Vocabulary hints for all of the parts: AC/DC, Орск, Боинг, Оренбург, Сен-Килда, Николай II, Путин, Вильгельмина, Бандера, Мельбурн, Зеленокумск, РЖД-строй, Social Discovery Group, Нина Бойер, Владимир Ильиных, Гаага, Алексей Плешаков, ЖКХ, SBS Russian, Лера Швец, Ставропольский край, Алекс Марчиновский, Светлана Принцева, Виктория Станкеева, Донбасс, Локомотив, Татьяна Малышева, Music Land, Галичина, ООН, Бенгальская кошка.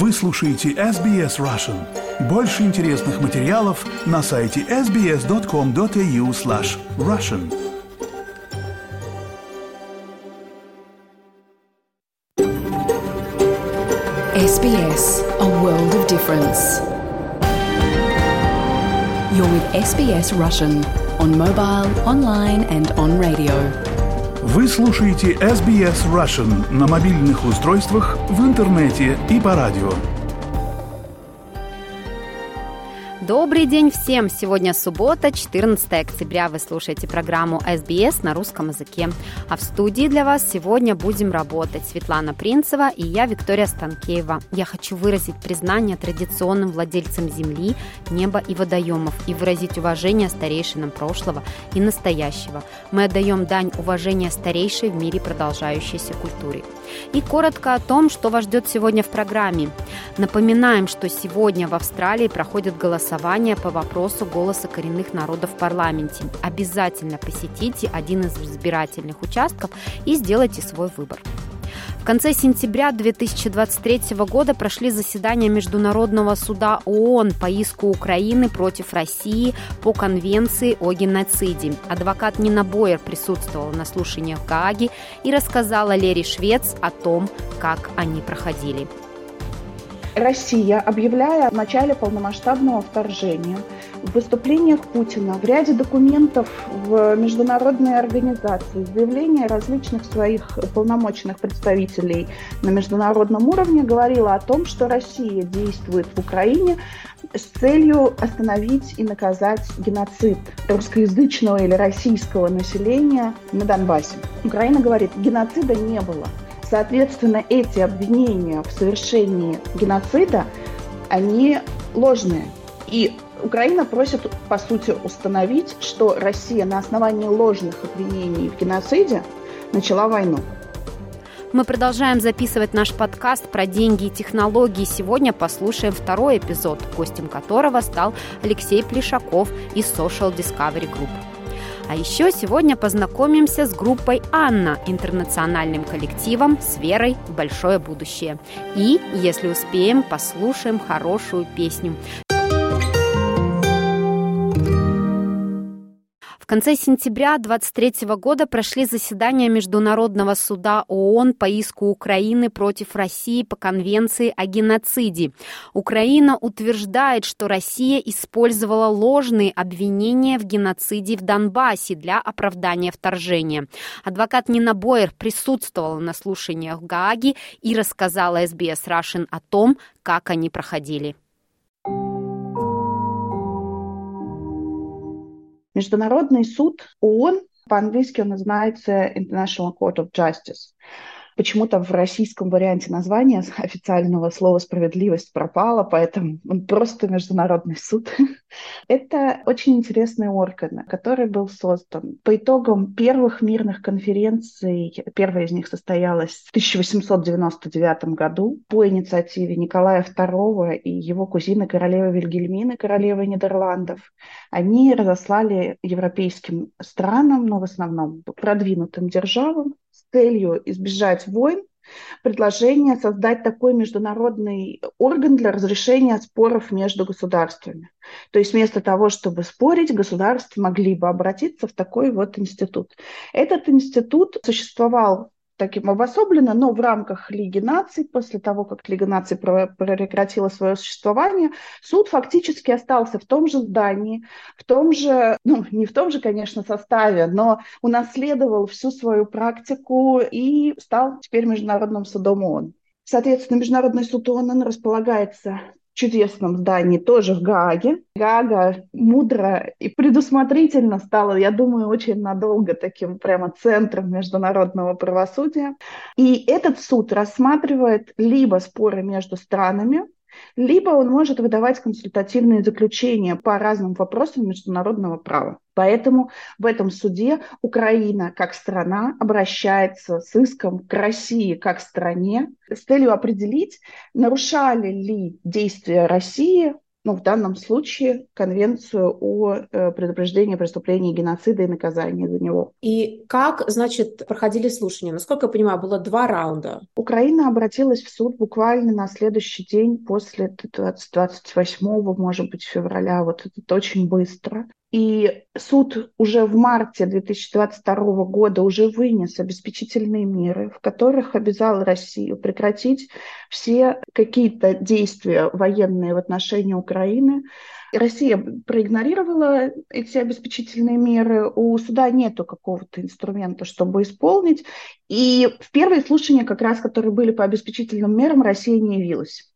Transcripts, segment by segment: Вы слушаете SBS Russian. Больше интересных материалов на сайте sbs.com.au/russian. SBS, a world of difference. You're with SBS Russian on mobile, online and on radio. Вы слушаете SBS Russian на мобильных устройствах, в интернете и по радио. Добрый день всем! Сегодня суббота, 14 октября. Вы слушаете программу SBS на русском языке. А в студии для вас сегодня будем работать Светлана Принцева и я, Виктория Станкеева. Я хочу выразить признание традиционным владельцам земли, неба и водоемов и выразить уважение старейшинам прошлого и настоящего. Мы отдаем дань уважения старейшей в мире продолжающейся культуре. И коротко о том, что вас ждет сегодня в программе. Напоминаем, что сегодня в Австралии проходит голосование по вопросу голоса коренных народов в парламенте. Обязательно посетите один из избирательных участков и сделайте свой выбор. В конце сентября 2023 года прошли заседания Международного суда ООН по иску Украины против России по конвенции о геноциде. Адвокат Нина Бойер присутствовала на слушаниях в Гааге и рассказала Лере Швец о том, как они проходили. Россия, объявляя о начале полномасштабного вторжения, в выступлениях Путина, в ряде документов в международные организации, в заявлениях различных своих полномочных представителей на международном уровне говорила о том, что Россия действует в Украине с целью остановить и наказать геноцид русскоязычного или российского населения на Донбассе. Украина говорит, геноцида не было. Соответственно, эти обвинения в совершении геноцида, они ложные. И Украина просит, по сути, установить, что Россия на основании ложных обвинений в геноциде начала войну. Мы продолжаем записывать наш подкаст про деньги и технологии. Сегодня послушаем второй эпизод, гостем которого стал Алексей Плешаков из Social Discovery Group. А еще сегодня познакомимся с группой «Анна», интернациональным коллективом с верой в большое будущее. И, если успеем, послушаем хорошую песню. В конце сентября 2023 года прошли заседания Международного суда ООН по иску Украины против России по конвенции о геноциде. Украина утверждает, что Россия использовала ложные обвинения в геноциде в Донбассе для оправдания вторжения. Адвокат Нина Бойер присутствовала на слушаниях в Гааге и рассказала SBS Russian о том, как они проходили. Международный суд ООН, по-английски он называется International Court of Justice. Почему-то в российском варианте названия официального слова «справедливость» пропало, поэтому он просто Международный суд. Это очень интересный орган, который был создан по итогам первых мирных конференций. Первая из них состоялась в 1899 году по инициативе Николая II и его кузины королевы Вильгельмины, королевы Нидерландов. Они разослали европейским странам, но в основном продвинутым державам, с целью избежать войн, предложение создать такой международный орган для разрешения споров между государствами. То есть вместо того, чтобы спорить, государства могли бы обратиться в такой вот институт. Этот институт существовал таким обособленно, но в рамках Лиги наций, после того, как Лига наций прекратила свое существование, суд фактически остался в том же здании, в том же, не в том же, конечно, составе, но унаследовал всю свою практику и стал теперь Международным судом ООН. Соответственно, Международный суд ООН располагается в чудесном здании, тоже в Гааге. Гаага мудро и предусмотрительно стала, я думаю, очень надолго таким прямо центром международного правосудия. И этот суд рассматривает либо споры между странами, либо он может выдавать консультативные заключения по разным вопросам международного права. Поэтому в этом суде Украина как страна обращается с иском к России как стране с целью определить, нарушали ли действия России ну, в данном случае Конвенцию о предупреждении преступлений геноцида и наказании за него. И как, значит, проходили слушания? Насколько я понимаю, было 2 раунда. Украина обратилась в суд буквально на следующий день после 28-го, может быть, февраля. Вот это очень быстро. И суд уже в марте 2022 года уже вынес обеспечительные меры, в которых обязал Россию прекратить все какие-то действия военные в отношении Украины. Россия проигнорировала эти обеспечительные меры. У суда нету какого-то инструмента, чтобы исполнить. И в первые слушания, как раз, которые были по обеспечительным мерам, Россия не явилась.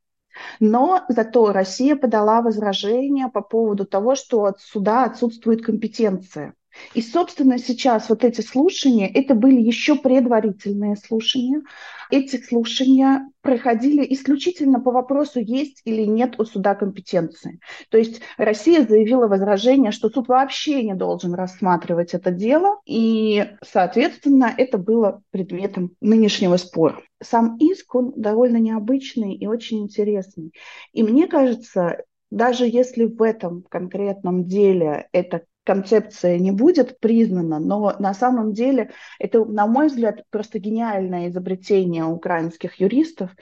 Но зато Россия подала возражения по поводу того, что от суда отсутствует компетенция. И, собственно, сейчас вот эти слушания, это были еще предварительные слушания. Эти слушания проходили исключительно по вопросу, есть или нет у суда компетенции. То есть Россия заявила возражение, что суд вообще не должен рассматривать это дело, и, соответственно, это было предметом нынешнего спора. Сам иск, он довольно необычный и очень интересный. И мне кажется, даже если в этом конкретном деле это концепция не будет признана, но на самом деле это, на мой взгляд, просто гениальное изобретение украинских юристов.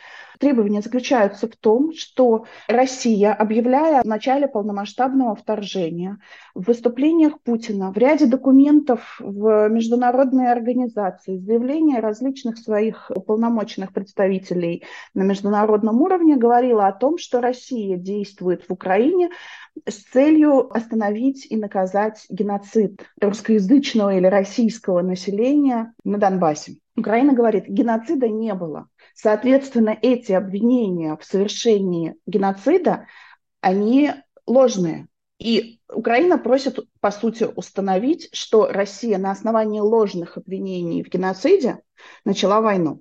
Требования заключаются в том, что Россия, объявляя о начале полномасштабного вторжения, в выступлениях Путина, в ряде документов в международные организации, заявления различных своих уполномоченных представителей на международном уровне, говорила о том, что Россия действует в Украине с целью остановить и наказать геноцид русскоязычного или российского населения на Донбассе. Украина говорит, геноцида не было. Соответственно, эти обвинения в совершении геноцида, они ложные. И Украина просит, по сути, установить, что Россия на основании ложных обвинений в геноциде начала войну.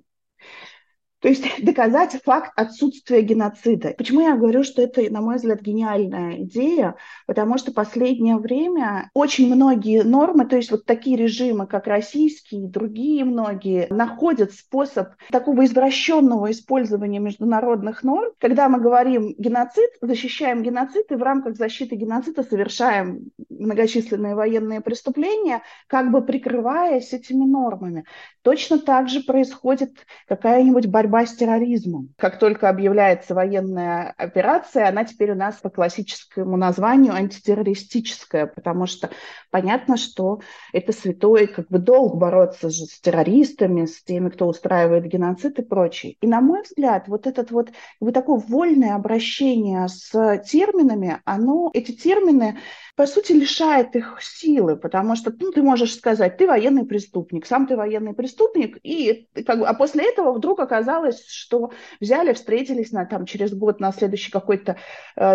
То есть доказать факт отсутствия геноцида. Почему я говорю, что это, на мой взгляд, гениальная идея? Потому что в последнее время очень многие нормы, то есть вот такие режимы, как российские и другие многие, находят способ такого извращенного использования международных норм. Когда мы говорим геноцид, защищаем геноцид и в рамках защиты геноцида совершаем многочисленные военные преступления, как бы прикрываясь этими нормами. Точно так же происходит какая-нибудь борьба с терроризмом. Как только объявляется военная операция, она теперь у нас по классическому названию антитеррористическая, потому что понятно, что это святой как бы долг бороться же с террористами, с теми, кто устраивает геноцид и прочее. И, на мой взгляд, вот это вот такое вольное обращение с терминами, оно, эти термины, по сути, лишает их силы, потому что ты можешь сказать, ты военный преступник, сам ты военный преступник, и, как бы, а после этого вдруг оказалось, что взяли, встретились через год на следующее какое-то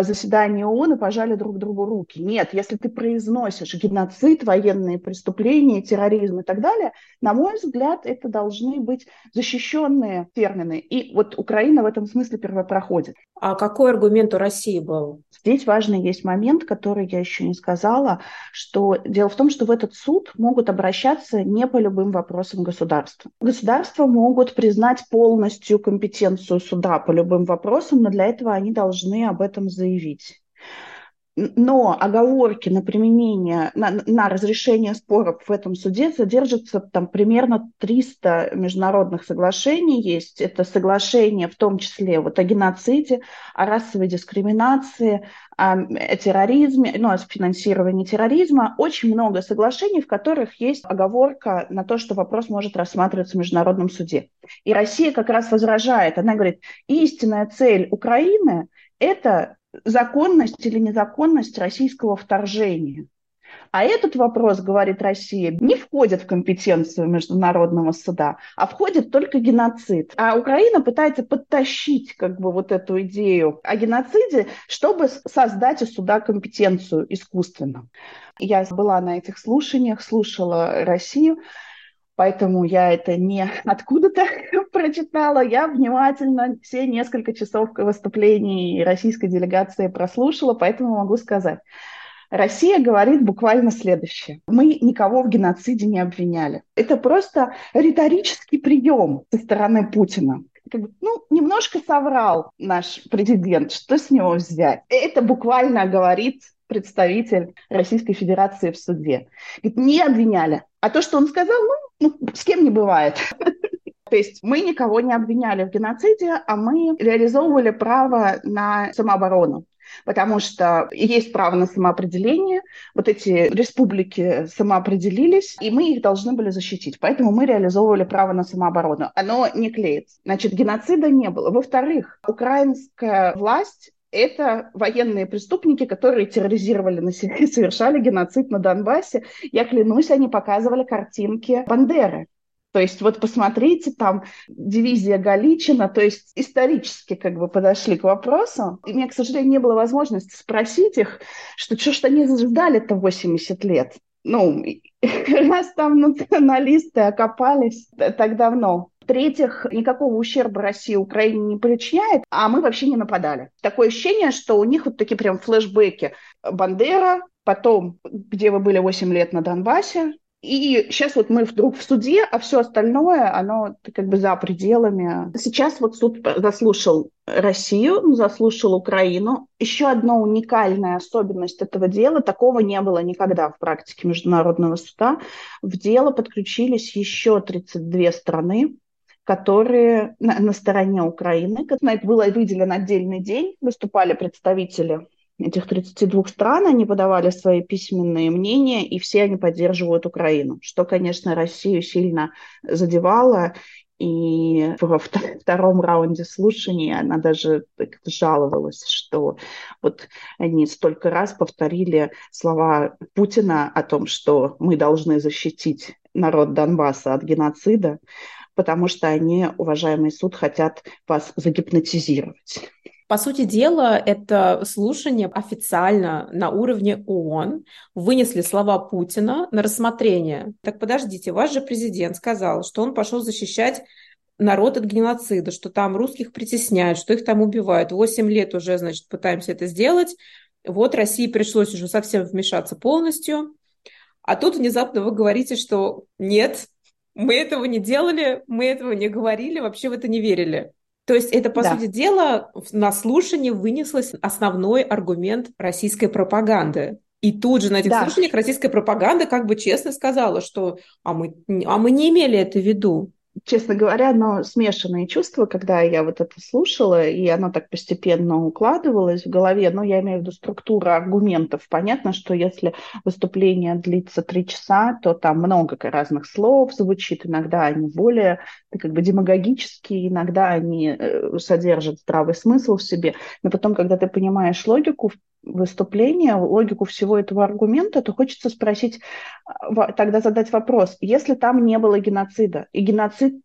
заседание ООН и пожали друг другу руки. Нет, если ты произносишь геноцид, военные преступления, терроризм и так далее, на мой взгляд, это должны быть защищенные термины. И вот Украина в этом смысле первопроходит. А какой аргумент у России был? Здесь важный есть момент, который я еще не сказала, что дело в том, что в этот суд могут обращаться не по любым вопросам государства. Государства могут признать полностью компетенцию суда по любым вопросам, но для этого они должны об этом заявить. Но оговорки на применение, на разрешение споров в этом суде содержатся примерно 300 международных соглашений есть. Это соглашения в том числе о геноциде, о расовой дискриминации, о терроризме, о финансировании терроризма. Очень много соглашений, в которых есть оговорка на то, что вопрос может рассматриваться в международном суде. И Россия как раз возражает. Она говорит, истинная цель Украины – это законность или незаконность российского вторжения. А этот вопрос, говорит Россия, не входит в компетенцию международного суда, а входит только геноцид. А Украина пытается подтащить вот эту идею о геноциде, чтобы создать у суда компетенцию искусственно. Я была на этих слушаниях, слушала Россию, поэтому я это не откуда-то прочитала. Я внимательно все несколько часов выступлений российской делегации прослушала, поэтому могу сказать. Россия говорит буквально следующее. Мы никого в геноциде не обвиняли. Это просто риторический прием со стороны Путина. немножко соврал наш президент, что с него взять? Это буквально говорит представитель Российской Федерации в суде. Говорит, не обвиняли. А то, что он сказал, с кем не бывает. То есть мы никого не обвиняли в геноциде, а мы реализовывали право на самооборону. Потому что есть право на самоопределение, вот эти республики самоопределились, и мы их должны были защитить. Поэтому мы реализовывали право на самооборону. Оно не клеится. Значит, геноцида не было. Во-вторых, украинская власть – это военные преступники, которые терроризировали население, совершали геноцид на Донбассе. Я клянусь, они показывали картинки Бандеры. То есть вот посмотрите, там дивизия Галичина, то есть исторически подошли к вопросу. И мне, к сожалению, не было возможности спросить их, что они ждали-то 80 лет. Раз там националисты окопались так давно. В-третьих, никакого ущерба России Украине не причиняет, а мы вообще не нападали. Такое ощущение, что у них вот такие прям флешбеки. Бандера, потом, где вы были 8 лет на Донбассе. И сейчас вот мы вдруг в суде, а все остальное, оно за пределами. Сейчас вот суд заслушал Россию, заслушал Украину. Еще одна уникальная особенность этого дела, такого не было никогда в практике международного суда. В дело подключились еще 32 страны, которые на стороне Украины. На это был выделен отдельный день, выступали представители этих 32 стран, они подавали свои письменные мнения, и все они поддерживают Украину, что, конечно, Россию сильно задевало, и во втором раунде слушаний она даже жаловалась, что вот они столько раз повторили слова Путина о том, что мы должны защитить народ Донбасса от геноцида, потому что они, уважаемый суд, хотят вас загипнотизировать. По сути дела, это слушание официально на уровне ООН вынесли слова Путина на рассмотрение. Так подождите, ваш же президент сказал, что он пошел защищать народ от геноцида, что там русских притесняют, что их там убивают. 8 лет уже, значит, пытаемся это сделать. Вот России пришлось уже совсем вмешаться полностью. А тут внезапно вы говорите, что нет, мы этого не делали, мы этого не говорили, вообще в это не верили. То есть это, по сути дела, на слушании вынеслось основной аргумент российской пропаганды. И тут же на этих слушаниях российская пропаганда честно сказала, что «а мы не имели это в виду». Честно говоря, но смешанные чувства, когда я вот это слушала, и оно так постепенно укладывалось в голове, я имею в виду структура аргументов. Понятно, что если выступление длится 3 часа, то там много разных слов звучит, иногда они более демагогические, иногда они содержат здравый смысл в себе. Но потом, когда ты понимаешь логику выступления, логику всего этого аргумента, то хочется спросить, тогда задать вопрос, если там не было геноцида, и геноцид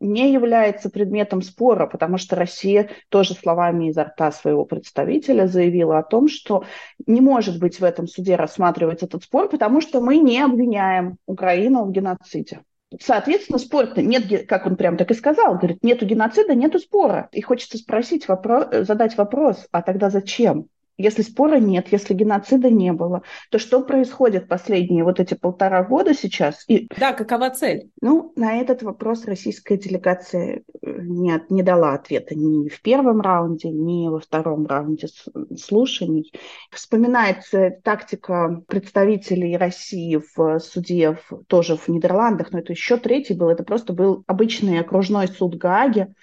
не является предметом спора, потому что Россия тоже словами изо рта своего представителя заявила о том, что не может быть в этом суде рассматривать этот спор, потому что мы не обвиняем Украину в геноциде. Соответственно, спор-то нет, как он прям так и сказал, говорит, нету геноцида, нету спора. И хочется спросить, задать вопрос, а тогда зачем? Если спора нет, если геноцида не было, то что происходит последние эти 1,5 года сейчас? И... Да, какова цель? На этот вопрос российская делегация не дала ответа ни в первом раунде, ни во втором раунде слушаний. Вспоминается тактика представителей России в суде тоже в Нидерландах, но это еще 3-й был, это просто был обычный окружной суд Гааги,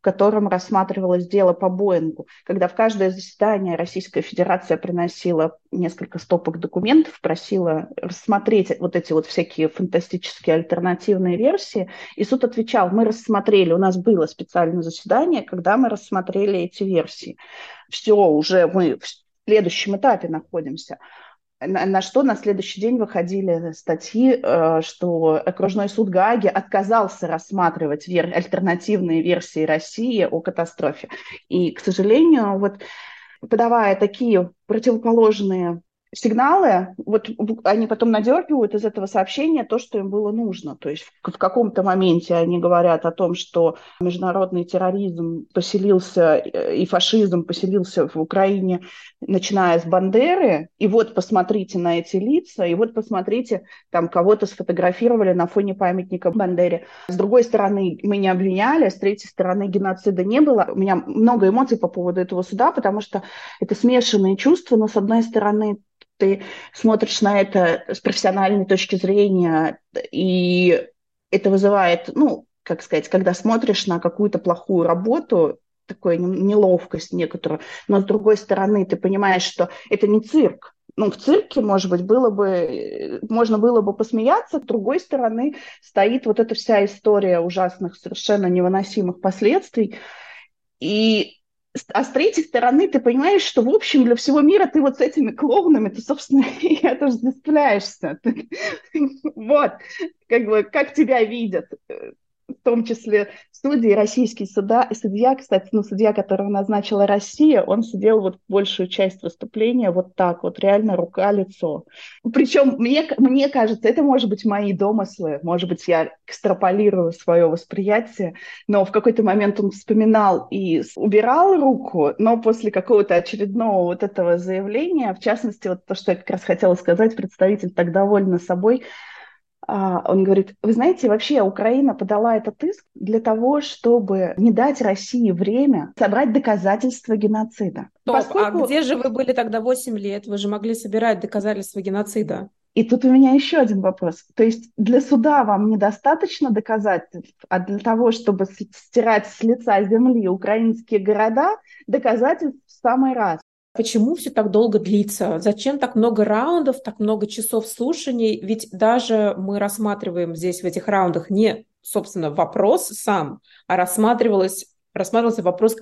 в котором рассматривалось дело по Боингу, когда в каждое заседание Российская Федерация приносила несколько стопок документов, просила рассмотреть эти всякие фантастические альтернативные версии, и суд отвечал, мы рассмотрели, у нас было специальное заседание, когда мы рассмотрели эти версии. Все, уже мы в следующем этапе находимся. На что на следующий день выходили статьи, что окружной суд Гааги отказался рассматривать альтернативные версии России о катастрофе. И, к сожалению, подавая такие противоположные сигналы, вот они потом надергивают из этого сообщения то, что им было нужно. То есть в каком-то моменте они говорят о том, что международный терроризм поселился и фашизм поселился в Украине, начиная с Бандеры, и вот посмотрите на эти лица, и вот посмотрите, там кого-то сфотографировали на фоне памятника Бандере. С другой стороны, мы не обвиняли, с третьей стороны, геноцида не было. У меня много эмоций по поводу этого суда, потому что это смешанные чувства, но с одной стороны, ты смотришь на это с профессиональной точки зрения, и это вызывает, ну, как сказать, когда смотришь на какую-то плохую работу, такую неловкость некоторую, но с другой стороны, ты понимаешь, что это не цирк. Ну, в цирке, может быть, можно было бы посмеяться, с другой стороны, стоит вот эта вся история ужасных, совершенно невыносимых последствий, и а с третьей стороны, ты понимаешь, что, в общем, для всего мира ты вот с этими клоунами, ты, собственно, и отождествляешься. Вот, как бы, как тебя видят, в том числе судьи, российский судья, кстати, ну, судья, которого назначила Россия, он сидел вот большую часть выступления вот так вот, реально рука-лицо. Причем, мне кажется, это, может быть, мои домыслы, может быть, я экстраполирую свое восприятие, но в какой-то момент он вспоминал и убирал руку, но после какого-то очередного вот этого заявления, в частности, вот то, что я как раз хотела сказать, представитель так довольна собой, он говорит, вы знаете, вообще Украина подала этот иск для того, чтобы не дать России время собрать доказательства геноцида. Стоп, поскольку... А где же вы были тогда 8 лет? Вы же могли собирать доказательства геноцида. И тут у меня еще один вопрос. То есть для суда вам недостаточно доказательств, а для того, чтобы стирать с лица земли украинские города, доказательств в самый раз. Почему все так долго длится? Зачем так много раундов, так много часов слушаний? Ведь даже мы рассматриваем здесь в этих раундах не, собственно, вопрос сам, а рассматривался вопрос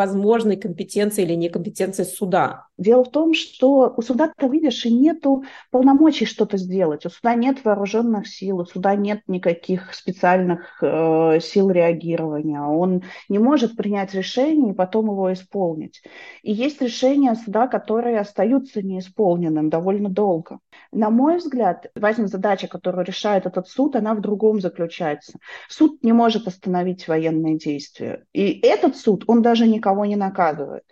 возможной компетенции или некомпетенции суда. Дело в том, что у суда, ты видишь, и нету полномочий что-то сделать. У суда нет вооруженных сил, у суда нет никаких специальных сил реагирования. Он не может принять решение и потом его исполнить. И есть решения суда, которые остаются неисполненным довольно долго. На мой взгляд, важная задача, которую решает этот суд, она в другом заключается. Суд не может остановить военные действия. И этот суд, он даже никого не наказывает.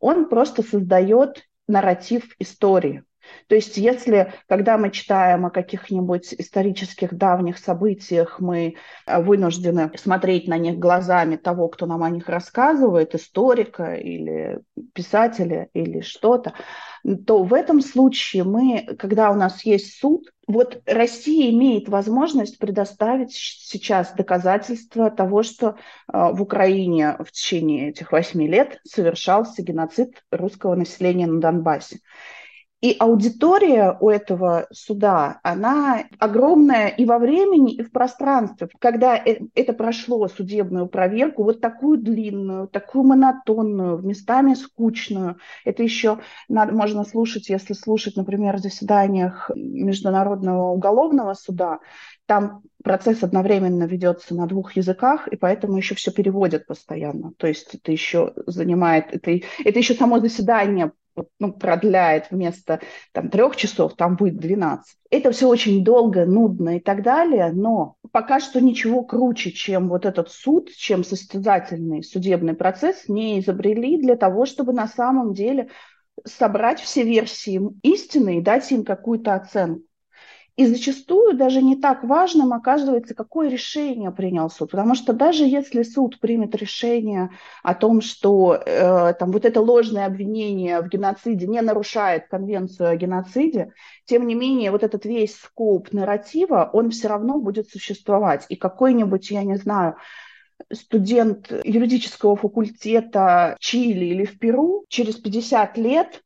Он просто создает нарратив истории. То есть если, когда мы читаем о каких-нибудь исторических давних событиях, мы вынуждены смотреть на них глазами того, кто нам о них рассказывает, историка или писателя или что-то, то в этом случае мы, когда у нас есть суд, вот Россия имеет возможность предоставить сейчас доказательства того, что в Украине в течение этих 8 лет совершался геноцид русского населения на Донбассе. И аудитория у этого суда, она огромная и во времени, и в пространстве. Когда это прошло судебную проверку, вот такую длинную, такую монотонную, местами скучную, это еще можно слушать, если слушать, например, в заседаниях Международного уголовного суда, там процесс одновременно ведется на 2 языках, и поэтому еще все переводят постоянно. То есть это еще занимает, это еще само заседание, ну, продляет вместо там, 3 часов, там будет 12. Это все очень долго, нудно и так далее, но пока что ничего круче, чем вот этот суд, чем состязательный судебный процесс, не изобрели для того, чтобы на самом деле собрать все версии истины и дать им какую-то оценку. И зачастую даже не так важным оказывается, какое решение принял суд. Потому что даже если суд примет решение о том, что там, вот это ложное обвинение в геноциде не нарушает Конвенцию о геноциде, тем не менее вот этот весь скоп нарратива, он все равно будет существовать. И какой-нибудь, я не знаю, студент юридического факультета в Чили или в Перу через 50 лет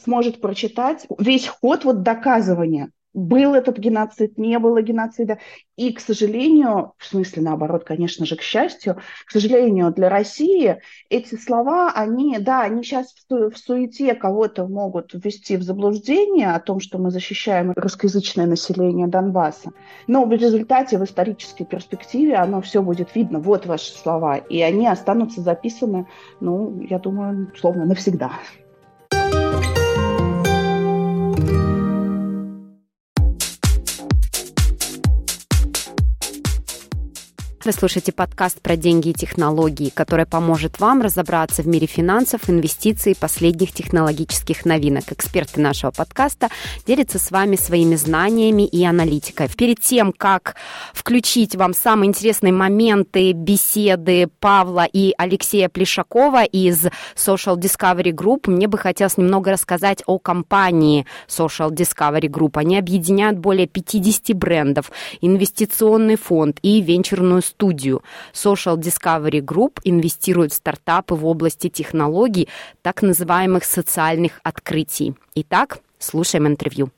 сможет прочитать весь ход вот доказывания. Был этот геноцид, не было геноцида. И, к сожалению, в смысле, наоборот, конечно же, к счастью, к сожалению, для России эти слова, они сейчас в суете кого-то могут ввести в заблуждение о том, что мы защищаем русскоязычное население Донбасса. Но в результате, в исторической перспективе, оно все будет видно. Вот ваши слова. И они останутся записаны, ну, я думаю, словно навсегда. Вы слушаете подкаст про деньги и технологии, который поможет вам разобраться в мире финансов, инвестиций и последних технологических новинок. Эксперты нашего подкаста делятся с вами своими знаниями и аналитикой. Перед тем, как включить вам самые интересные моменты беседы Павла и Алексея Плешакова из Social Discovery Group, мне бы хотелось немного рассказать о компании Social Discovery Group. Они объединяют более 50 брендов, инвестиционный фонд и венчурную студию. Social Discovery Group инвестирует в стартапы в области технологий, так называемых социальных открытий. Итак, слушаем интервью.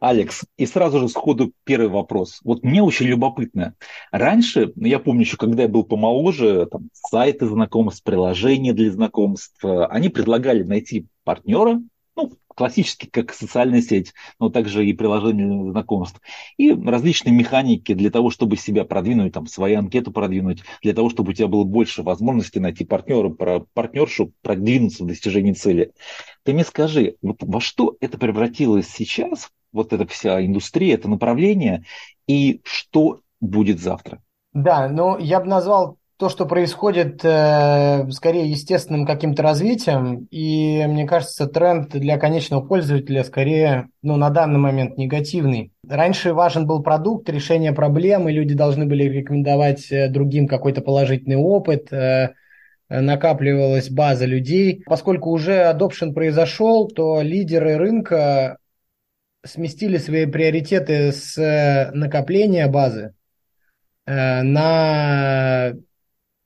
Алекс, и сразу же сходу первый вопрос. Вот мне очень любопытно. Раньше, я помню еще, когда я был помоложе, там, сайты знакомств, приложения для знакомств, они предлагали найти партнера, ну, классически, как социальная сеть, но также и приложение для знакомств, и различные механики для того, чтобы себя продвинуть, там, свою анкету продвинуть, для того, чтобы у тебя было больше возможностей найти партнера, партнершу, продвинуться в достижении цели. Ты мне скажи, во что это превратилось сейчас? Вот эта вся индустрия, это направление, и что будет завтра? Да, ну я бы назвал то, что происходит, скорее естественным каким-то развитием, и мне кажется, тренд для конечного пользователя скорее, ну, на данный момент негативный. Раньше важен был продукт, решение проблемы, люди должны были рекомендовать другим какой-то положительный опыт, накапливалась база людей. Поскольку уже adoption произошел, то лидеры рынка сместили свои приоритеты с накопления базы на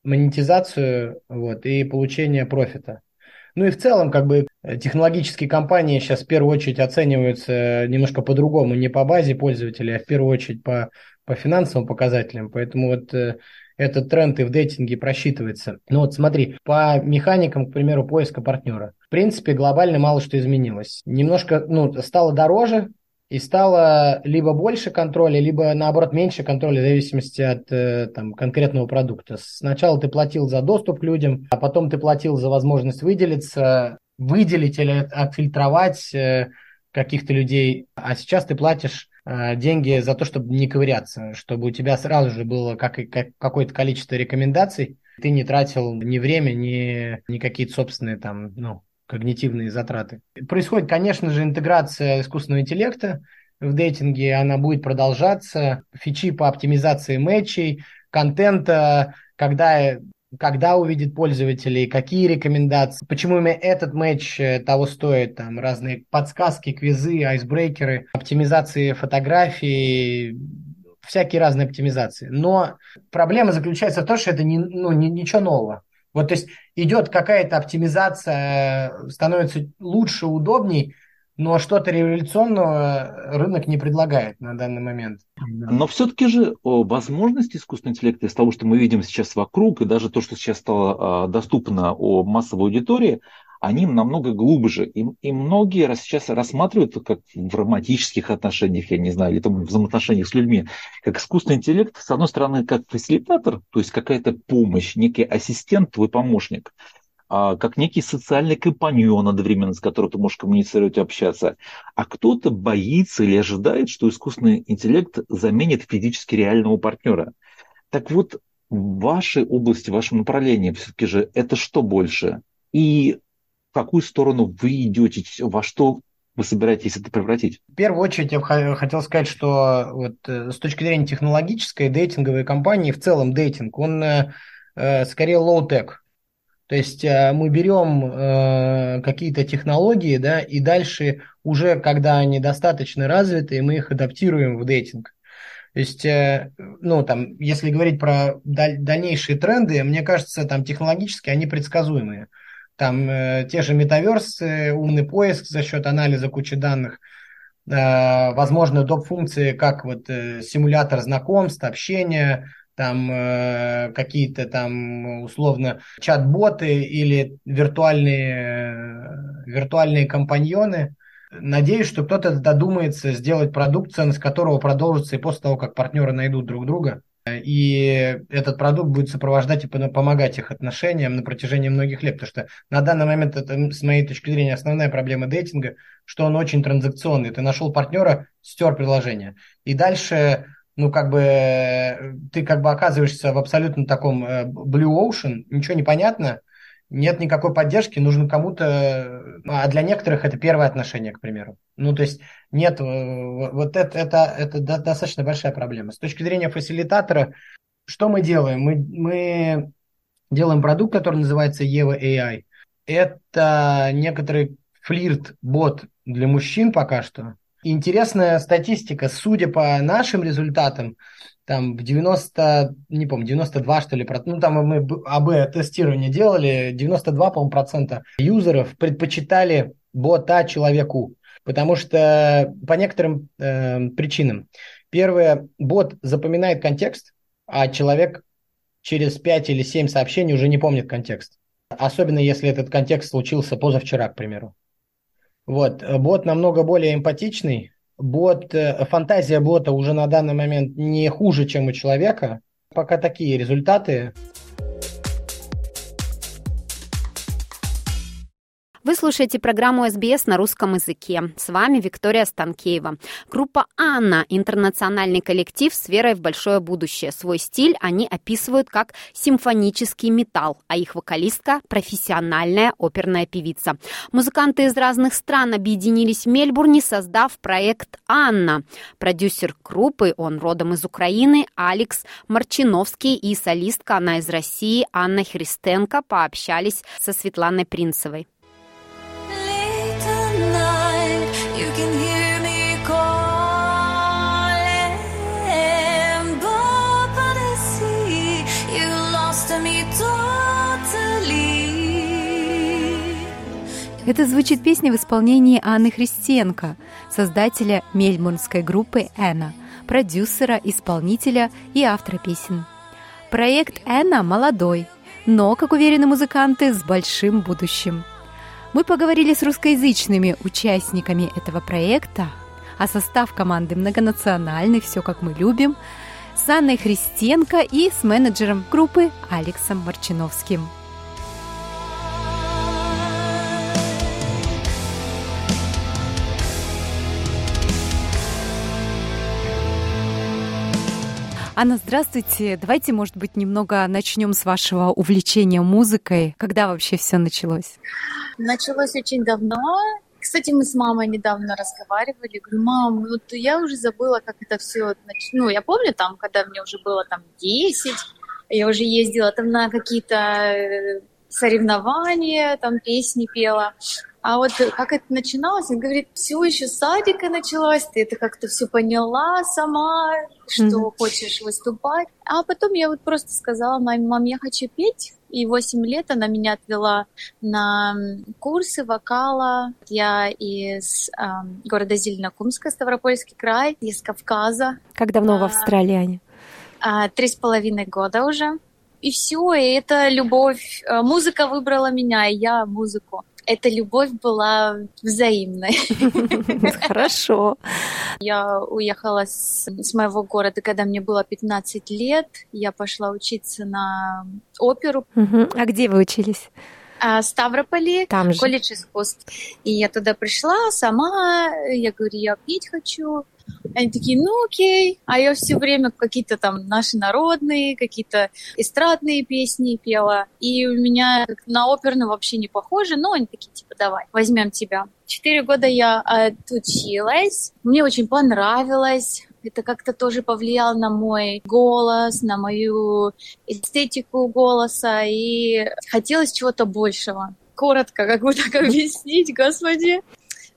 монетизацию, вот, и получение профита. Ну и в целом, как бы, технологические компании сейчас в первую очередь оцениваются немножко по-другому, не по базе пользователей, а в первую очередь по финансовым показателям. Поэтому вот этот тренд и в дейтинге просчитывается. Ну вот смотри, по механикам, к примеру, поиска партнера. В принципе, глобально мало что изменилось. Немножко, ну, стало дороже и стало либо больше контроля, либо, наоборот, меньше контроля, в зависимости от там, конкретного продукта. Сначала ты платил за доступ к людям, а потом ты платил за возможность выделиться, выделить или отфильтровать каких-то людей. А сейчас ты платишь деньги за то, чтобы не ковыряться, чтобы у тебя сразу же было какое-то количество рекомендаций, ты не тратил ни время, ни какие-то собственные там, ну, когнитивные затраты. Происходит, конечно же, интеграция искусственного интеллекта в дейтинге, она будет продолжаться, фичи по оптимизации матчей, контента, когда увидит пользователей, какие рекомендации, почему именно этот матч того стоит, там разные подсказки, квизы, айсбрейкеры, оптимизации фотографий, всякие разные оптимизации. Но проблема заключается в том, что это ничего нового. Вот, то есть идет какая-то оптимизация, становится лучше, удобней, но что-то революционного рынок не предлагает на данный момент. Но все-таки же возможности искусственного интеллекта из того, что мы видим сейчас вокруг, и даже то, что сейчас стало доступно о массовой аудитории, они намного глубже. И многие сейчас рассматривают как в романтических отношениях, я не знаю, или там в взаимоотношениях с людьми, как искусственный интеллект, с одной стороны, как фасилитатор, то есть какая-то помощь, некий ассистент, твой помощник, как некий социальный компаньон одновременно, с которым ты можешь коммуницировать и общаться. А кто-то боится или ожидает, что искусственный интеллект заменит физически реального партнера. Так вот, в вашей области, в вашем направлении все-таки же это что больше? И в какую сторону вы идете, во что вы собираетесь это превратить? В первую очередь я бы хотел сказать, что вот, с точки зрения технологической, дейтинговой компании, в целом дейтинг, он скорее low-tech. То есть мы берем какие-то технологии, да, и дальше уже, когда они достаточно развиты, мы их адаптируем в дейтинг. То есть, ну, там, если говорить про дальнейшие тренды, мне кажется, там технологически они предсказуемые. Там те же метаверсы, умный поиск за счет анализа кучи данных, возможно, доп-функции, как вот симулятор знакомств, общения, там какие-то там условно чат-боты или виртуальные компаньоны. Надеюсь, что кто-то додумается сделать продукт, ценность которого продолжится и после того, как партнеры найдут друг друга. и этот продукт будет сопровождать и помогать их отношениям на протяжении многих лет, потому что на данный момент это, с моей точки зрения, основная проблема дейтинга, что он очень транзакционный. Ты нашел партнера, стер приложение, и дальше, ну, как бы, ты как бы оказываешься в абсолютно таком blue ocean, ничего не понятно, нет никакой поддержки, нужно кому-то... А для некоторых это первое отношение, к примеру. Ну, то есть нет... Вот это достаточно большая проблема. С точки зрения фасилитатора, что мы делаем? Мы делаем продукт, который называется Eva AI. Это некоторый флирт-бот для мужчин пока что. Интересная статистика. Судя по нашим результатам, там в 90, не помню, 92, что ли, ну там мы АБ-тестирование делали, 92, по-моему, процента юзеров предпочитали бота человеку, потому что по некоторым причинам. Первое, бот запоминает контекст, а человек через 5 или 7 сообщений уже не помнит контекст. Особенно если этот контекст случился позавчера, к примеру. Вот, бот намного более эмпатичный, бот, фантазия бота уже на данный момент не хуже, чем у человека. Пока такие результаты. Вы слушаете программу SBS на русском языке. С вами Виктория Станкеева. Группа «Анна» – интернациональный коллектив с верой в большое будущее. Свой стиль они описывают как симфонический металл, а их вокалистка – профессиональная оперная певица. Музыканты из разных стран объединились в Мельбурне, создав проект «Анна». Продюсер группы, он родом из Украины, Алекс Марчиновский, и солистка, она из России, Анна Христенко, пообщались со Светланой Принцевой. Это звучит песня в исполнении Анны Христенко, создателя мельбурнской группы «Энна», продюсера, исполнителя и автора песен. Проект «Энна» молодой, но, как уверены музыканты, с большим будущем. Мы поговорили с русскоязычными участниками этого проекта, а состав команды многонациональный, все как мы любим, с Анной Христенко и с менеджером группы Алексом Марчиновским. Анна, здравствуйте. Давайте, может быть, немного начнем с вашего увлечения музыкой. Когда вообще все началось? Началось очень давно. Кстати, мы с мамой недавно разговаривали. Говорю, мам, вот я уже забыла, как это все... Ну, я помню, там, когда мне уже было там 10, я уже ездила там на какие-то соревнования, там песни пела. А вот как это начиналось, он говорит, все еще с садика началось, ты это как-то все поняла сама, что хочешь выступать. А потом я вот просто сказала маме, мам, я хочу петь. И 8 лет она меня отвела на курсы вокала. Я из города Зеленокумска, Ставропольский край, из Кавказа. Как давно в Австралии, Аня? 3,5 года уже. И все, и это любовь. Музыка выбрала меня, и я музыку. Эта любовь была взаимной. Хорошо. Я уехала с моего города, когда мне было 15 лет. Я пошла учиться на оперу. А где вы учились? В Ставрополе, колледж искусств. И я туда пришла сама. Я говорю, я петь хочу. Они такие, ну окей. А я все время какие-то там наши народные, какие-то эстрадные песни пела. И у меня на оперную вообще не похоже. Но они такие, типа, давай, возьмем тебя. 4 года я отучилась. Мне очень понравилось. Это как-то тоже повлияло на мой голос, на мою эстетику голоса. И хотелось чего-то большего. Коротко, как бы так объяснить, господи.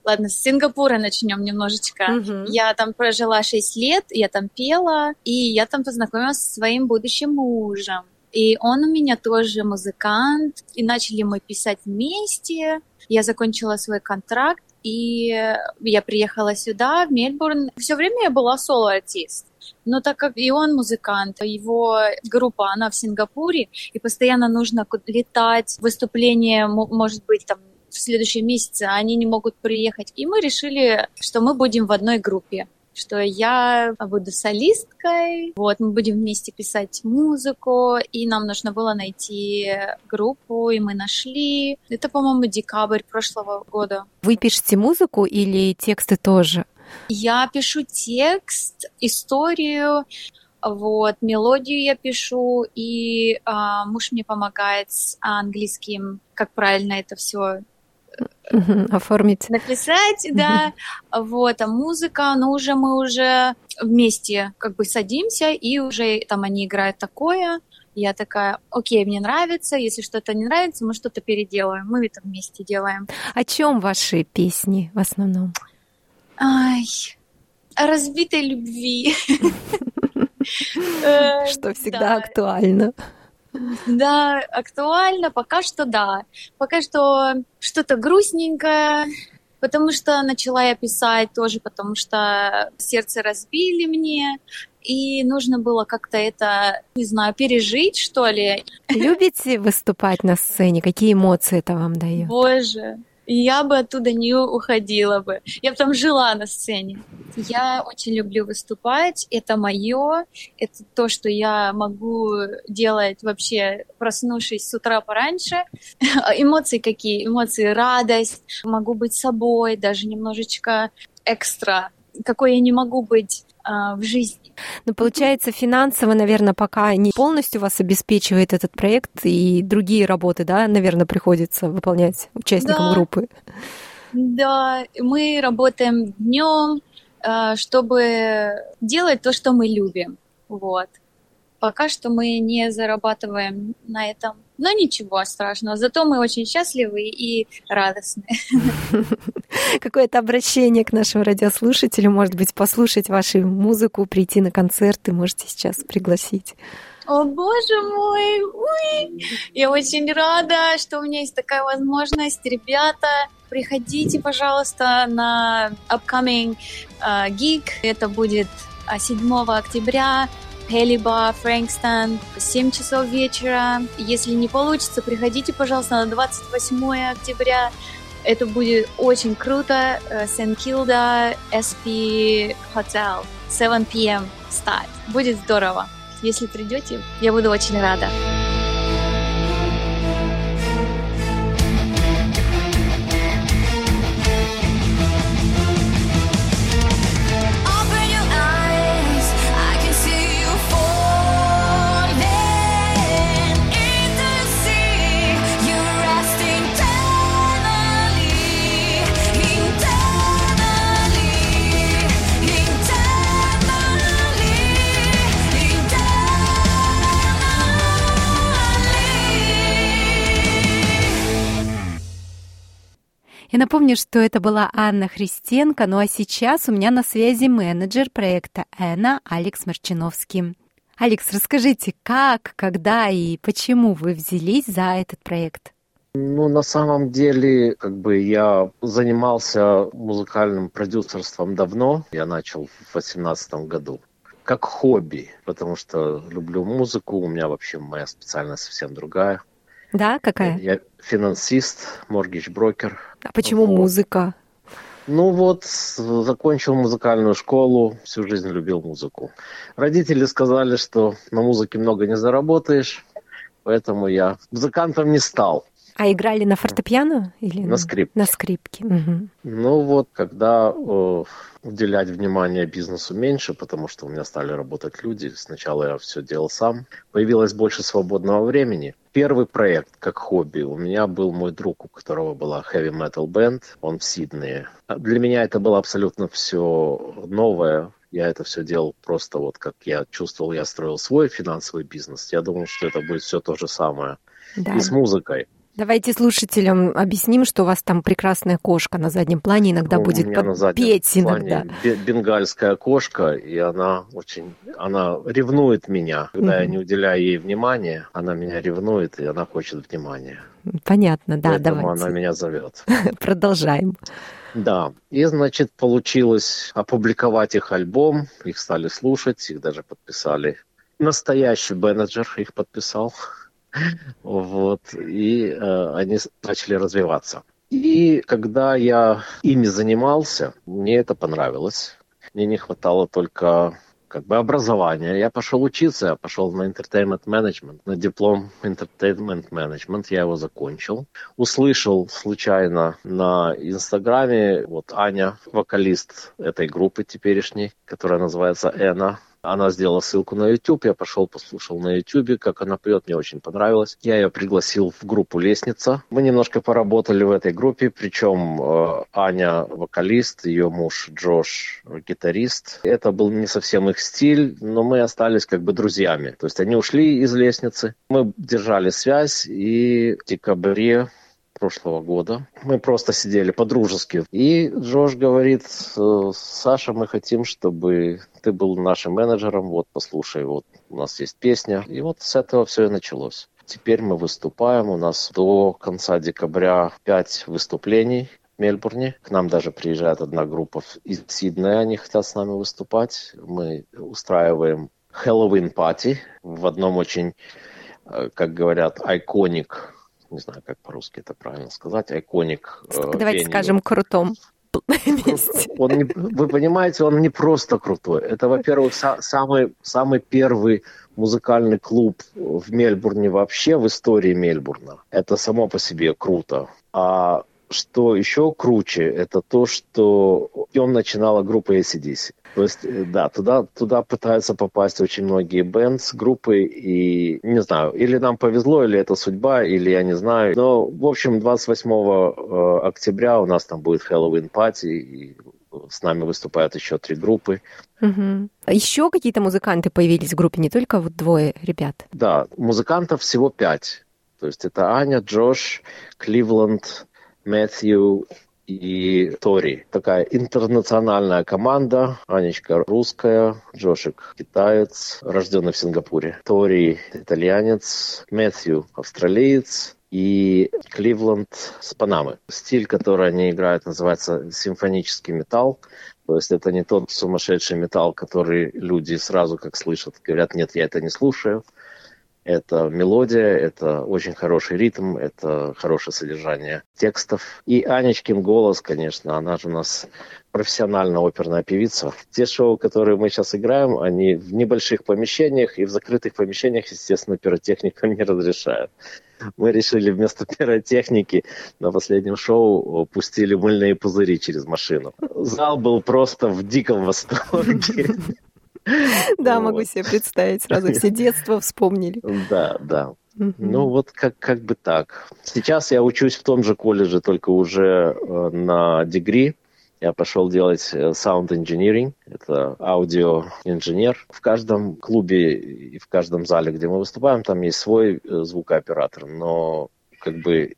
Ладно, с Сингапура начнем немножечко. Я там прожила 6 лет, я там пела, и я там познакомилась со своим будущим мужем. И он у меня тоже музыкант, и начали мы писать вместе. Я закончила свой контракт, и я приехала сюда, в Мельбурн. Все время я была соло-артист. Но так как и он музыкант, его группа, она в Сингапуре, и постоянно нужно летать, выступление, может быть, там, в следующем месяце они не могут приехать. И мы решили, что мы будем в одной группе. что я буду солисткой, вот, мы будем вместе писать музыку, и нам нужно было найти группу, и мы нашли. Это, по-моему, декабрь прошлого года. Вы пишете музыку или тексты тоже? Я пишу текст, историю, вот, мелодию я пишу, и муж мне помогает с английским, как правильно это все оформить. Написать, да. Вот, а музыка, ну, уже мы уже вместе как бы садимся, и уже там они играют такое. Я такая, окей, мне нравится, если что-то не нравится, мы что-то переделаем, мы это вместе делаем. О чем ваши песни в основном? Ай, о разбитой любви. Что всегда актуально. Да, актуально, пока что да. Пока что что-то грустненькое, потому что начала я писать тоже, потому что сердце разбили мне, и нужно было как-то это, не знаю, пережить, что ли. Любите выступать на сцене? Какие эмоции это вам даёт? Боже, я бы оттуда не уходила бы. Я бы там жила на сцене. Я очень люблю выступать. Это мое. Это то, что я могу делать вообще, проснувшись с утра пораньше. Эмоции какие? Эмоции радость. Могу быть собой, даже немножечко экстра. Какой я не могу быть в жизни. Ну, получается, финансово, наверное, пока не полностью вас обеспечивает этот проект, и другие работы, да, наверное, приходится выполнять участникам группы. Да, мы работаем днем, чтобы делать то, что мы любим. Вот. Пока что мы не зарабатываем на этом. Но ничего страшного, зато мы очень счастливы и радостны. Какое-то обращение к нашим радиослушателям, может быть, послушать вашу музыку, прийти на концерты, можете сейчас пригласить. О, боже мой! Ой! Я очень рада, что у меня есть такая возможность. Ребята, приходите, пожалуйста, на upcoming gig. Это будет 7 октября. Хелиба, Фрэнкстон, 7 часов вечера. Если не получится, приходите, пожалуйста, на 28 октября. Это будет очень круто. Сен-Килда, SP Hotel, 7 p.m. start. Будет здорово. Если придете, я буду очень рада. Я напомню, что это была Анна Христенко, ну а сейчас у меня на связи менеджер проекта «Эна» Алекс Марчиновский. Алекс, расскажите, как, когда и почему вы взялись за этот проект? Ну, на самом деле, как бы я занимался музыкальным продюсерством давно. Я начал в 2018 году. Как хобби, потому что люблю музыку. У меня вообще моя специальность совсем другая. Да, какая? Я финансист, моргидж-брокер. А почему вот. Музыка? Ну вот, закончил музыкальную школу, всю жизнь любил музыку. Родители сказали, что на музыке много не заработаешь, поэтому я музыкантом не стал. А играли на фортепиано или на скрипке? На скрипке. Угу. Ну вот, когда уделять внимание бизнесу меньше, потому что у меня стали работать люди, сначала я все делал сам, появилось больше свободного времени. Первый проект как хобби у меня был мой друг, у которого была хэви-метал-бэнд, он в Сиднее. Для меня это было абсолютно все новое. Я это все делал просто вот как я чувствовал, я строил свой финансовый бизнес. Я думал, что это будет все то же самое. Да. И с музыкой. Давайте слушателям объясним, что у вас там прекрасная кошка на заднем плане, иногда будет петь иногда. Бенгальская кошка, и она очень, она ревнует меня, когда я не уделяю ей внимания, она меня ревнует, и она хочет внимания. Понятно, да, поэтому давайте. Она меня зовет. Продолжаем. Да, и, значит, получилось опубликовать их альбом, их стали слушать, их даже подписали. Настоящий менеджер их подписал. Вот, и они начали развиваться. И когда я ими занимался, мне это понравилось. Мне не хватало только образования. Я пошел учиться, я пошел на entertainment management, на диплом entertainment management. Я его закончил. Услышал случайно на Инстаграме, Аня, вокалист этой группы теперешней, которая называется Эна. Она сделала ссылку на YouTube, я пошел послушал на YouTube, как она поет, мне очень понравилось. Я ее пригласил в группу «Лестница». Мы немножко поработали в этой группе, причем Аня вокалист, ее муж Джош гитарист. Это был не совсем их стиль, но мы остались друзьями. То есть они ушли из «Лестницы». Мы держали связь, и в декабре прошлого года мы просто сидели по-дружески. И Джош говорит: «Саша, мы хотим, чтобы ты был нашим менеджером. Послушай, у нас есть песня». И с этого все и началось. Теперь мы выступаем. У нас до конца декабря 5 выступлений в Мельбурне. К нам даже приезжает одна группа из Сиднея. Они хотят с нами выступать. Мы устраиваем Хэллоуин-пати в одном очень, как говорят, айконик, не знаю, как по-русски это правильно сказать, айконик. Давайте скажем, крутом. Вы понимаете, он не просто крутой. Это, во-первых, самый первый музыкальный клуб в Мельбурне вообще, в истории Мельбурна. Это само по себе круто. А что еще круче, это то, что он начинала группа AC/DC. То есть, да, туда пытаются попасть очень многие бэндс-группы, и, не знаю, или нам повезло, или это судьба, или я не знаю. Но, в общем, 28 октября у нас там будет Хэллоуин-пати, и с нами выступают еще 3 группы. Угу. Еще какие-то музыканты появились в группе, не только 2 ребят? Да, музыкантов всего 5. То есть это Аня, Джош, Кливленд, Мэтью и Тори. Такая интернациональная команда. Анечка русская, Джошик китаец, рожденный в Сингапуре. Тори итальянец, Мэтью австралиец и Кливленд с Панамы. Стиль, который они играют, называется симфонический металл. То есть это не тот сумасшедший металл, который люди сразу как слышат, говорят: «Нет, я это не слушаю». Это мелодия, это очень хороший ритм, это хорошее содержание текстов. И Анечкин голос, конечно, она же у нас профессиональная оперная певица. Те шоу, которые мы сейчас играем, они в небольших помещениях, и в закрытых помещениях, естественно, пиротехника не разрешает. Мы решили вместо пиротехники на последнем шоу пустили мыльные пузыри через машину. Зал был просто в диком восторге. Да, могу себе представить, сразу все детство вспомнили. Да, да. Ну как бы так. Сейчас я учусь в том же колледже, только уже на дегри. Я пошел делать sound engineering, это аудиоинженер. В каждом клубе и в каждом зале, где мы выступаем, там есть свой звукооператор, но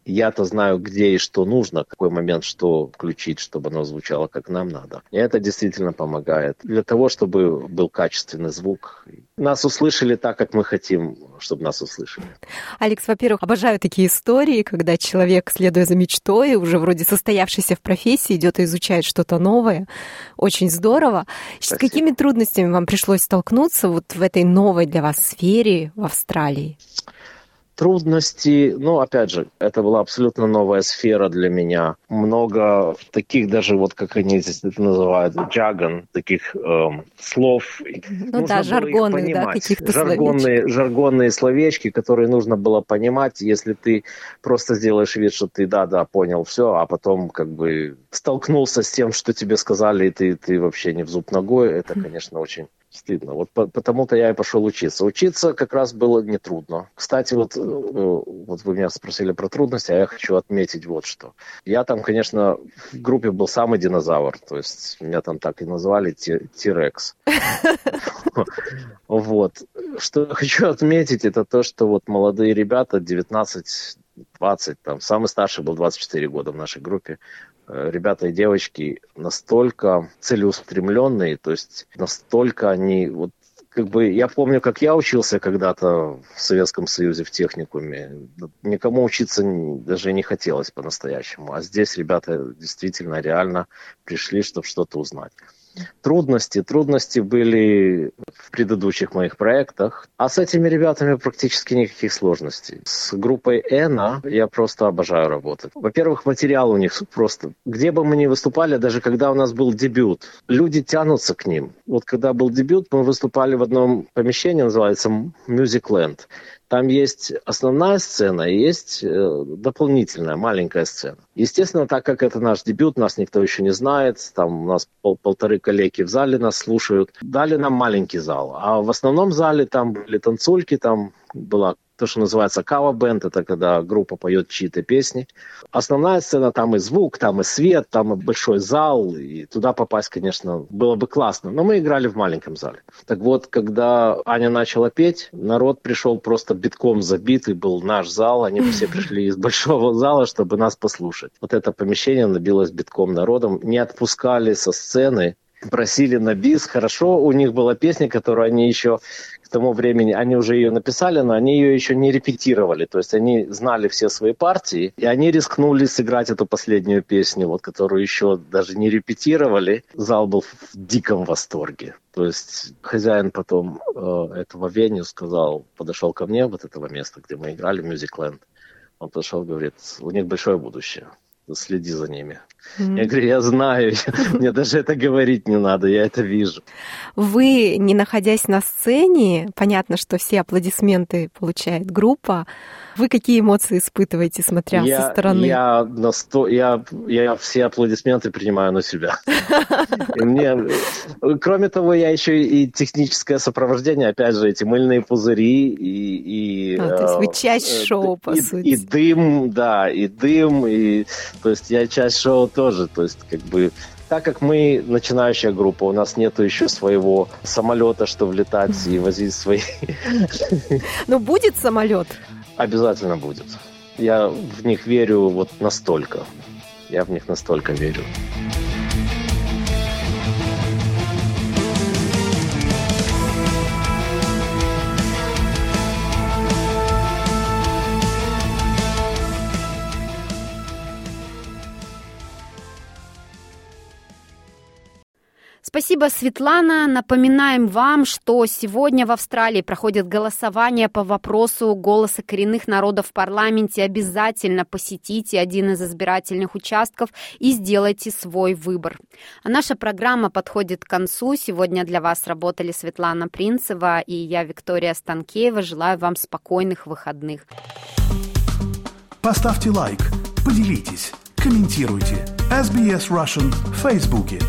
я-то знаю, где и что нужно, какой момент что включить, чтобы оно звучало как нам надо. И это действительно помогает для того, чтобы был качественный звук. Нас услышали так, как мы хотим, чтобы нас услышали. Алекс, во-первых, обожаю такие истории, когда человек, следуя за мечтой, уже вроде состоявшийся в профессии, идет и изучает что-то новое. Очень здорово. Спасибо. С какими трудностями вам пришлось столкнуться в этой новой для вас сфере в Австралии? Трудности, опять же, это была абсолютно новая сфера для меня. Много таких даже, как они здесь это называют, jargon, таких слов. Жаргонные, каких-то словечек. Жаргонные словечки, которые нужно было понимать, если ты просто сделаешь вид, что ты понял все, а потом столкнулся с тем, что тебе сказали, и ты вообще не в зуб ногой. Это, конечно, очень стыдно. Потому-то я и пошел учиться. Учиться как раз было нетрудно. Кстати, вы меня спросили про трудности, а я хочу отметить что. Я там, конечно, в группе был самый динозавр. То есть меня там так и назвали T-Rex. Что я хочу отметить, это то, что молодые ребята, 19-20, там самый старший был 24 года в нашей группе. Ребята и девочки настолько целеустремленные, то есть настолько они я помню, как я учился когда-то в Советском Союзе в техникуме. Никому учиться даже не хотелось по-настоящему. А здесь ребята действительно реально пришли, чтобы что-то узнать. Трудности были в предыдущих моих проектах, а с этими ребятами практически никаких сложностей. С группой Эна я просто обожаю работать. Во-первых, материал у них просто. Где бы мы ни выступали, даже когда у нас был дебют, люди тянутся к ним. Вот когда был дебют, мы выступали в одном помещении, называется Music Land. Там есть основная сцена и есть дополнительная маленькая сцена. Естественно, так как это наш дебют, нас никто еще не знает, там у нас полторы коллеги в зале нас слушают. Дали нам маленький зал, а в основном зале там были танцульки, там была то, что называется кава-бенд, это когда группа поет чьи-то песни. Основная сцена, там и звук, там и свет, там и большой зал, и туда попасть, конечно, было бы классно. Но мы играли в маленьком зале. Так вот, когда Аня начала петь, народ пришел просто битком забитый, был наш зал, они все пришли из большого зала, чтобы нас послушать. Вот это помещение набилось битком народом, не отпускали со сцены, просили на бис. Хорошо, у них была песня, которую они еще к тому времени, они уже ее написали, но они ее еще не репетировали. То есть они знали все свои партии, и они рискнули сыграть эту последнюю песню, вот, которую еще даже не репетировали. Зал был в диком восторге. То есть хозяин потом этого веню сказал, подошел ко мне, вот этого места, где мы играли, Music Land. Он подошел и говорит, у них большое будущее. Следи за ними. Mm-hmm. Я говорю, я знаю, мне даже это говорить не надо, я это вижу. Вы, не находясь на сцене, понятно, что все аплодисменты получает группа, вы какие эмоции испытываете, смотря со стороны? Я все аплодисменты принимаю на себя. Кроме того, я еще и техническое сопровождение, опять же, эти мыльные пузыри, и... То есть вы часть шоу, по сути. И дым. То есть я часть шоу тоже, то есть как бы... Так как мы начинающая группа, у нас нету еще своего самолета, что влетать и возить свои... Но будет самолет? Обязательно будет. Я в них верю вот настолько. Я в них настолько верю. Спасибо, Светлана. Напоминаем вам, что сегодня в Австралии проходит голосование по вопросу голоса коренных народов в парламенте. Обязательно посетите один из избирательных участков и сделайте свой выбор. А наша программа подходит к концу. Сегодня для вас работали Светлана Принцева и я, Виктория Станкеева. Желаю вам спокойных выходных. Поставьте лайк, поделитесь, комментируйте. SBS Russian в Фейсбуке.